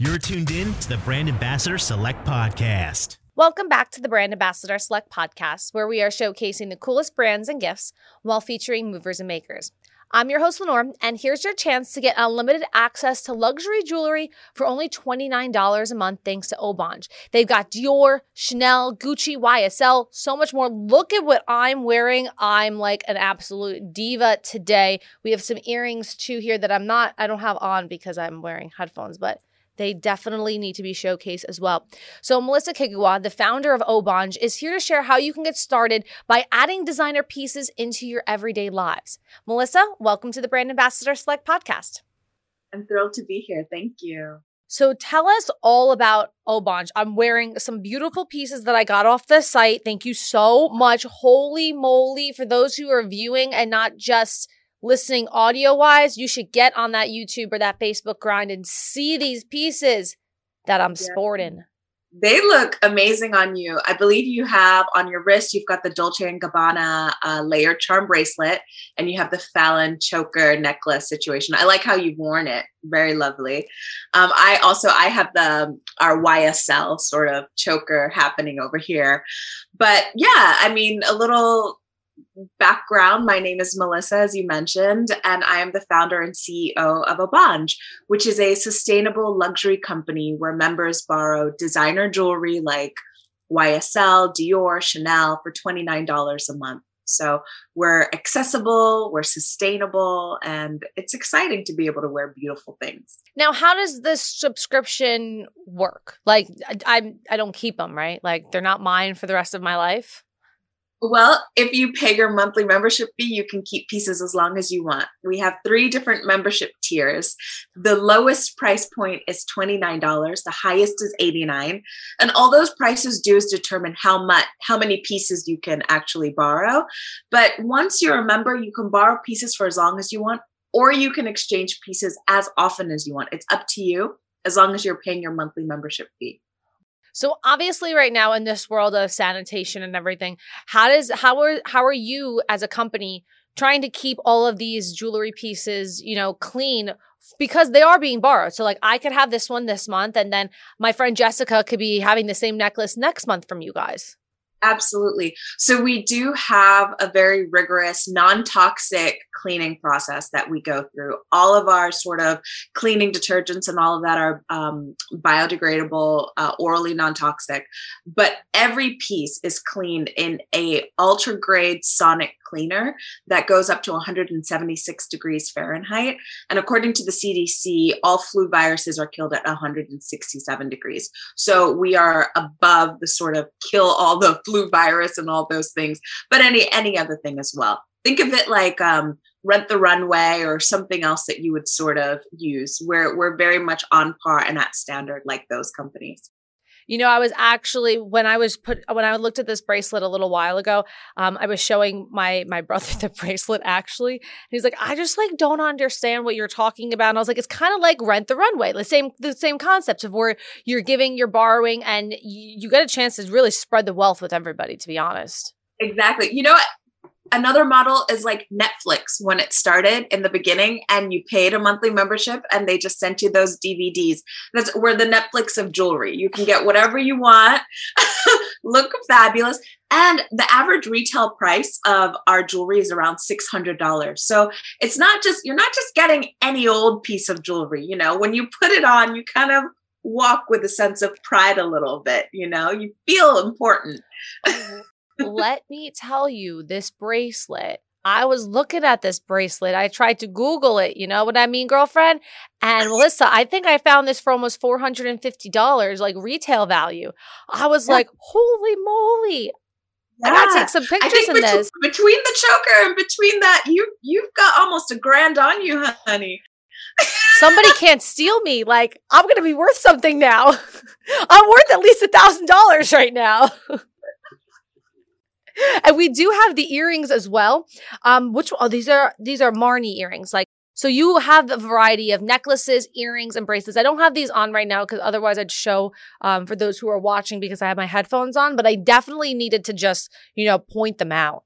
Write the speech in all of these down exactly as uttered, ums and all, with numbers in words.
You're tuned in to the Brand Ambassador Select Podcast. Welcome back to the Brand Ambassador Select Podcast, where we are showcasing the coolest brands and gifts while featuring movers and makers. I'm your host, Lenore, and here's your chance to get unlimited access to luxury jewelry for only twenty-nine dollars a month thanks to Obanj. They've got Dior, Chanel, Gucci, Y S L, so much more. Look at what I'm wearing. I'm like an absolute diva today. We have some earrings, too, here that I'm not, I don't have on because I'm wearing headphones, but they definitely need to be showcased as well. So Melissa Kigua, the founder of Obanj, is here to share how you can get started by adding designer pieces into your everyday lives. Melissa, welcome to the Brand Ambassador Select Podcast. I'm thrilled to be here. Thank you. So tell us all about Obanj. I'm wearing some beautiful pieces that I got off the site. Thank you so much. Holy moly. For those who are viewing and not just listening audio-wise, you should get on that YouTube or that Facebook grind and see these pieces that I'm yeah. sporting. They look amazing on you. I believe you have on your wrist, you've got the Dolce and Gabbana uh, layered charm bracelet, and you have the Fallon choker necklace situation. I like how you've worn it. Very lovely. Um, I also, I have the our Y S L sort of choker happening over here. But yeah, I mean, a little background. My name is Melissa, as you mentioned, and I am the founder and C E O of Obanj, which is a sustainable luxury company where members borrow designer jewelry like Y S L, Dior, Chanel for twenty-nine dollars a month. So we're accessible, we're sustainable, and it's exciting to be able to wear beautiful things. Now, how does this subscription work? Like, I, I don't keep them, right? Like, they're not mine for the rest of my life? Well, if you pay your monthly membership fee, you can keep pieces as long as you want. We have three different membership tiers. The lowest price point is twenty-nine dollars. The highest is eighty-nine dollars. And all those prices do is determine how much, how many pieces you can actually borrow. But once you're a member, you can borrow pieces for as long as you want, or you can exchange pieces as often as you want. It's up to you, as long as you're paying your monthly membership fee. So obviously right now in this world of sanitation and everything, how does how are how are you as a company trying to keep all of these jewelry pieces, you know, clean, because they are being borrowed? So like, I could have this one this month, and then my friend Jessica could be having the same necklace next month from you guys. Absolutely. So we do have a very rigorous, non-toxic cleaning process that we go through. All of our sort of cleaning detergents and all of that are um, biodegradable, uh, orally non-toxic, but every piece is cleaned in a ultra grade sonic cleaner that goes up to one hundred seventy-six degrees Fahrenheit. And according to the C D C, all flu viruses are killed at one hundred sixty-seven degrees. So we are above the sort of kill all the flu virus and all those things, but any, any other thing as well. Think of it like um, Rent the Runway or something else that you would sort of use, where we're very much on par and at standard like those companies. You know, I was actually, when I was put, when I looked at this bracelet a little while ago, um, I was showing my my brother the bracelet actually. And he's like, I just like don't understand what you're talking about. And I was like, it's kind of like Rent the Runway, the same, the same concept of where you're giving, you're borrowing, and you, you get a chance to really spread the wealth with everybody, to be honest. Exactly. You know what? Another model is like Netflix when it started in the beginning, and you paid a monthly membership and they just sent you those D V Ds. That's we're the Netflix of jewelry. You can get whatever you want, look fabulous. And the average retail price of our jewelry is around six hundred dollars. So it's not just, you're not just getting any old piece of jewelry. You know, when you put it on, you kind of walk with a sense of pride a little bit, you know, you feel important. Let me tell you, this bracelet, I was looking at this bracelet. I tried to Google it. You know what I mean, girlfriend? And Melissa, I think I found this for almost four hundred fifty dollars, like retail value. I was yeah. like, holy moly. Yeah. I gotta take some pictures I think in bet- this. Between the choker and between that, you, you've got almost a grand on you, honey. Somebody can't steal me. Like, I'm going to be worth something now. I'm worth at least one thousand dollars right now. And we do have the earrings as well. Um, which oh, these are these are Marni earrings. Like, so you have a variety of necklaces, earrings, and bracelets. I don't have these on right now because otherwise I'd show um, for those who are watching because I have my headphones on. But I definitely needed to just you know point them out.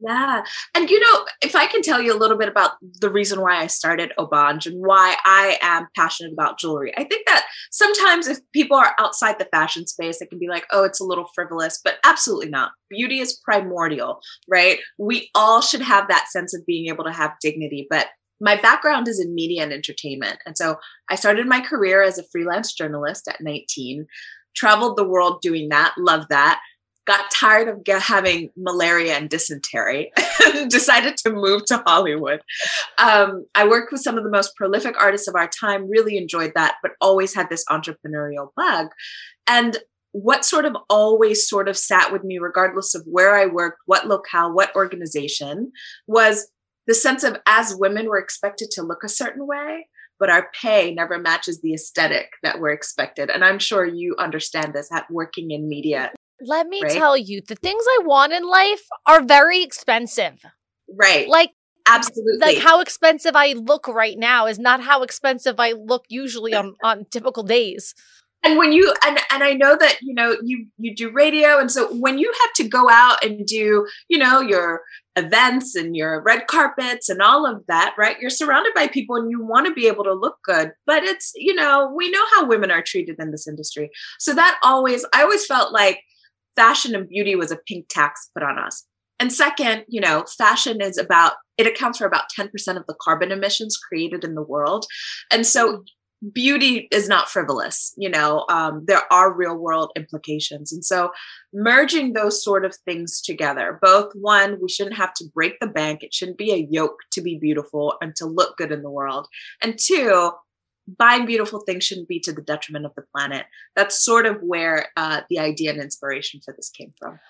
Yeah. And, you know, if I can tell you a little bit about the reason why I started Obanj and why I am passionate about jewelry, I think that sometimes if people are outside the fashion space, they can be like, oh, it's a little frivolous, but absolutely not. Beauty is primordial, right? We all should have that sense of being able to have dignity, but my background is in media and entertainment. And so I started my career as a freelance journalist at nineteen, traveled the world doing that, loved that, got tired of g- having malaria and dysentery, decided to move to Hollywood. Um, I worked with some of the most prolific artists of our time, really enjoyed that, but always had this entrepreneurial bug. And what sort of always sort of sat with me, regardless of where I worked, what locale, what organization, was the sense of, as women, we're expected to look a certain way, but our pay never matches the aesthetic that we're expected. And I'm sure you understand this at working in media. Let me right? tell you, the things I want in life are very expensive. Right. Like, absolutely. Like how expensive I look right now is not how expensive I look usually on, on typical days. And when you, and, and I know that, you know, you, you do radio. And so when you have to go out and do, you know, your events and your red carpets and all of that, right? You're surrounded by people and you want to be able to look good, but it's, you know, we know how women are treated in this industry. So that always, I always felt like fashion and beauty was a pink tax put on us. And second, you know, fashion is about, it accounts for about ten percent of the carbon emissions created in the world. And so beauty is not frivolous, you know, um, there are real world implications. And so merging those sort of things together, both one, we shouldn't have to break the bank. It shouldn't be a yoke to be beautiful and to look good in the world. And two, buying beautiful things shouldn't be to the detriment of the planet. That's sort of where uh, the idea and inspiration for this came from.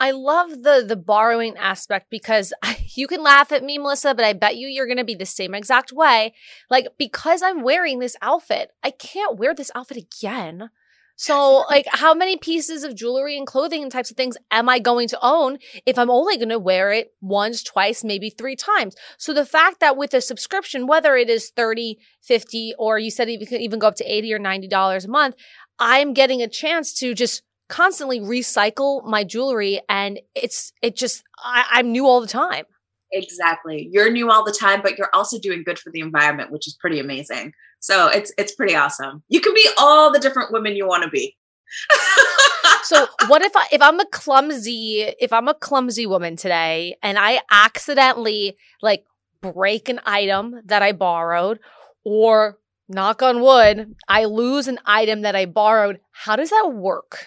I love the the borrowing aspect because I, you can laugh at me, Melissa, but I bet you you're going to be the same exact way. Like, because I'm wearing this outfit, I can't wear this outfit again. So like how many pieces of jewelry and clothing and types of things am I going to own if I'm only going to wear it once, twice, maybe three times? So the fact that with a subscription, whether it is thirty, fifty, or you said it could even go up to eighty or ninety dollars a month, I'm getting a chance to just constantly recycle my jewelry, and it's it just I, I'm new all the time. Exactly, you're new all the time, but you're also doing good for the environment, which is pretty amazing. So it's it's pretty awesome. You can be all the different women you want to be. So what if I if I'm a clumsy if I'm a clumsy woman today, and I accidentally like break an item that I borrowed, or knock on wood, I lose an item that I borrowed? How does that work?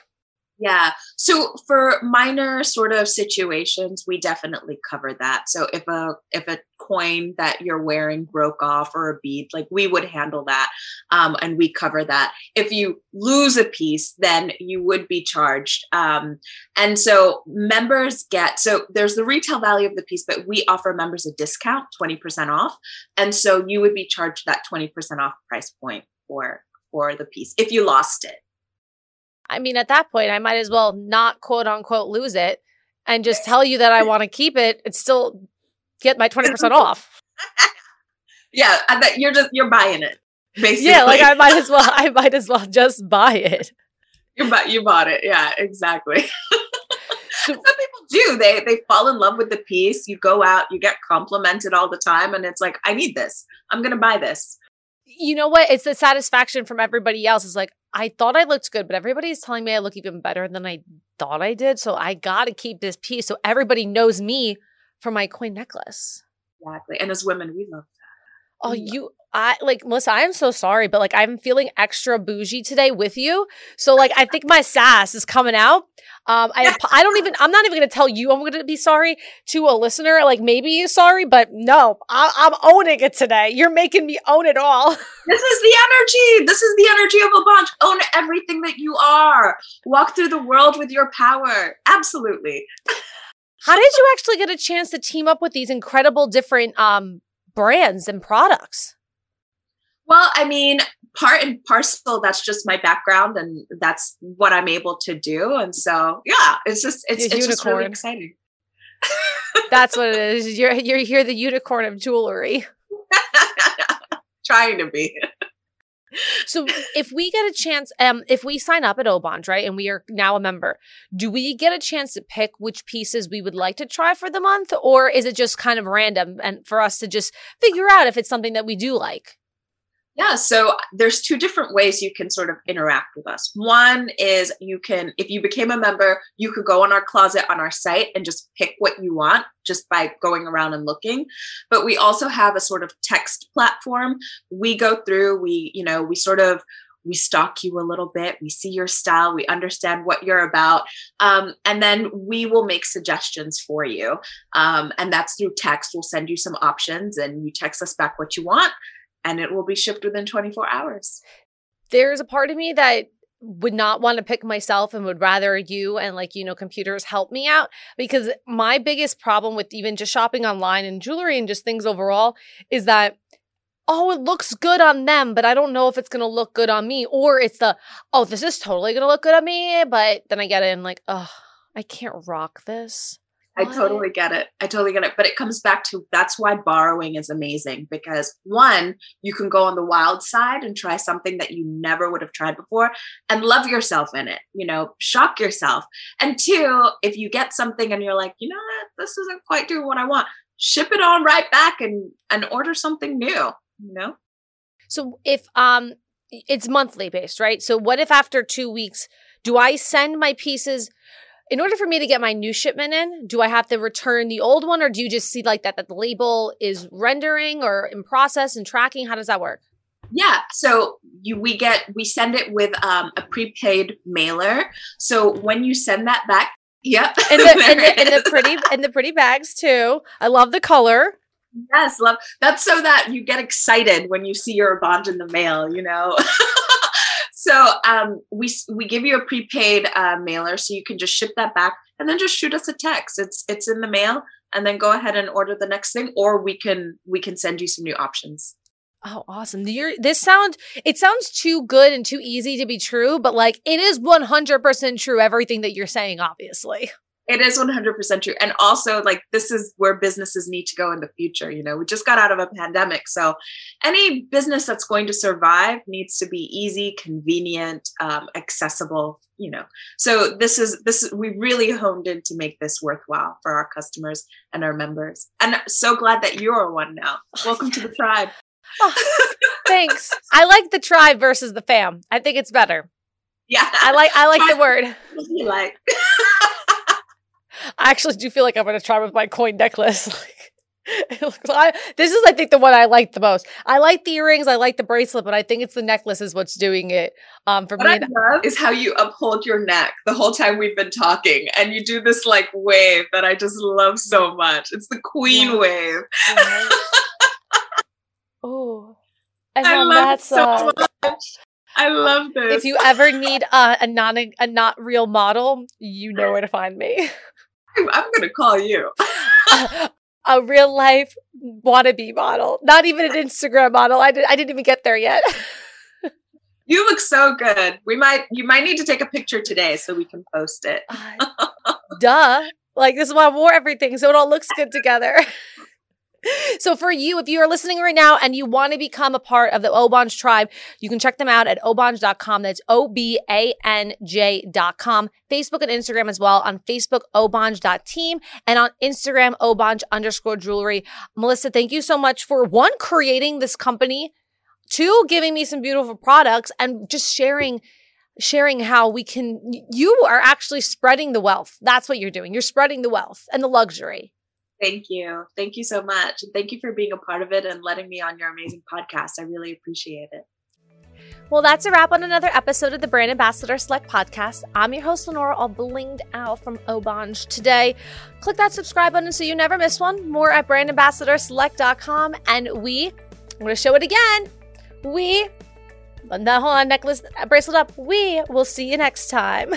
Yeah. So for minor sort of situations, we definitely cover that. So if a if a coin that you're wearing broke off or a bead, like we would handle that um, and we cover that. If you lose a piece, then you would be charged. Um, and so members get, so there's the retail value of the piece, but we offer members a discount, twenty percent off. And so you would be charged that twenty percent off price point for, for the piece if you lost it. I mean, at that point, I might as well not quote unquote lose it and just tell you that I want to keep it and still get my twenty percent off. Yeah, I bet you're just you're buying it, basically. Yeah, like I might as well I might as well just buy it. You bought you bought it. Yeah, exactly. So, some people do. They they fall in love with the piece. You go out, you get complimented all the time, and it's like, I need this. I'm gonna buy this. You know what? It's the satisfaction from everybody else. It's like, I thought I looked good, but everybody's telling me I look even better than I thought I did. So I got to keep this piece so everybody knows me for my coin necklace. Exactly. And as women, we love that. Oh, you, I like, Melissa, I am so sorry, but like, I'm feeling extra bougie today with you. So like, I think my sass is coming out. Um, I, I don't even, I'm not even going to tell you I'm going to be sorry to a listener. Like maybe you're sorry, but no, I, I'm owning it today. You're making me own it all. This is the energy. This is the energy of Obanj. Own everything that you are. Walk through the world with your power. Absolutely. How did you actually get a chance to team up with these incredible different um, brands and products? Well, I mean, part and parcel, that's just my background and that's what I'm able to do. And so, yeah, it's just, it's, it's just really exciting. That's what it is. You're, you're, you're the unicorn of jewelry. Trying to be. So if we get a chance, um, if we sign up at Obanj, right, and we are now a member, do we get a chance to pick which pieces we would like to try for the month, or is it just kind of random and for us to just figure out if it's something that we do like? Yeah. So there's two different ways you can sort of interact with us. One is you can, if you became a member, you could go on our closet on our site and just pick what you want just by going around and looking. But we also have a sort of text platform. We go through, we, you know, we sort of, we stalk you a little bit. We see your style. We understand what you're about. Um, and then we will make suggestions for you. Um, and that's through text. We'll send you some options and you text us back what you want, and it will be shipped within twenty-four hours. There's a part of me that would not want to pick myself and would rather you and, like, you know, computers help me out, because my biggest problem with even just shopping online and jewelry and just things overall is that, oh, it looks good on them, but I don't know if it's going to look good on me. Or it's the, oh, this is totally going to look good on me, but then I get it and like, oh, I can't rock this. I totally get it. I totally get it. But it comes back to, that's why borrowing is amazing, because one, you can go on the wild side and try something that you never would have tried before and love yourself in it, you know, shock yourself. And two, if you get something and you're like, you know what, this isn't quite doing what I want, ship it on right back and, and order something new, you know? So if um, it's monthly based, right? So what if after two weeks, do I send my pieces? In order for me to get my new shipment in, do I have to return the old one, or do you just see like that, that the label is rendering or in process and tracking? How does that work? Yeah. So you, we get, we send it with um, a prepaid mailer. So when you send that back, yep. And the, and the, and the pretty, and the pretty bags too. I love the color. Yes. Love. That's so that you get excited when you see your Obanj in the mail, you know? So um, we we give you a prepaid uh, mailer, so you can just ship that back and then just shoot us a text. It's it's in the mail, and then go ahead and order the next thing, or we can we can send you some new options. Oh, awesome! You're, this sound it sounds too good and too easy to be true, but like it is one hundred percent true. Everything that you're saying, obviously, it is one hundred percent true. And also, like, this is where businesses need to go in the future. You know, we just got out of a pandemic, so any business that's going to survive needs to be easy, convenient, um, accessible. You know, so this is this is, we really honed in to make this worthwhile for our customers and our members. And I'm so glad that you are one now. Welcome to the tribe. Oh, thanks. I like the tribe versus the fam. I think it's better. Yeah. I like I like the word. You like. I actually do feel like I'm going to try with my coin necklace. It looks like, this is, I think, the one I like the most. I like the earrings. I like the bracelet, but I think it's the necklace is what's doing it um, for what me. What I love is how you uphold your neck the whole time we've been talking, and you do this like wave that I just love so much. It's the queen yeah. wave. Yeah. Oh, I, I love that so much. I love this. If you ever need uh, a non a not real model, you know where to find me. I'm, I'm gonna call you uh, a real life wannabe model. Not even an Instagram model. I did, I didn't even get there yet. You look so good. We might you might need to take a picture today so we can post it. uh, duh. Like, this is why I wore everything, so it all looks good together. So for you, if you are listening right now and you want to become a part of the Obanj tribe, you can check them out at obanj dot com. That's O B A N J dot com. Facebook and Instagram as well. On Facebook, obanj dot team, and on Instagram, obanj underscore jewelry. Melissa, thank you so much for, one, creating this company, two, giving me some beautiful products, and just sharing sharing how we can, you are actually spreading the wealth. That's what you're doing. You're spreading the wealth and the luxury. Thank you. Thank you so much. And thank you for being a part of it and letting me on your amazing podcast. I really appreciate it. Well, that's a wrap on another episode of the Brand Ambassador Select Podcast. I'm your host, Lenora, all blinged out from Obanj today. Click that subscribe button so you never miss one. More at brand ambassador select dot com. And we, I'm going to show it again. We, the whole necklace, bracelet up. We will see you next time.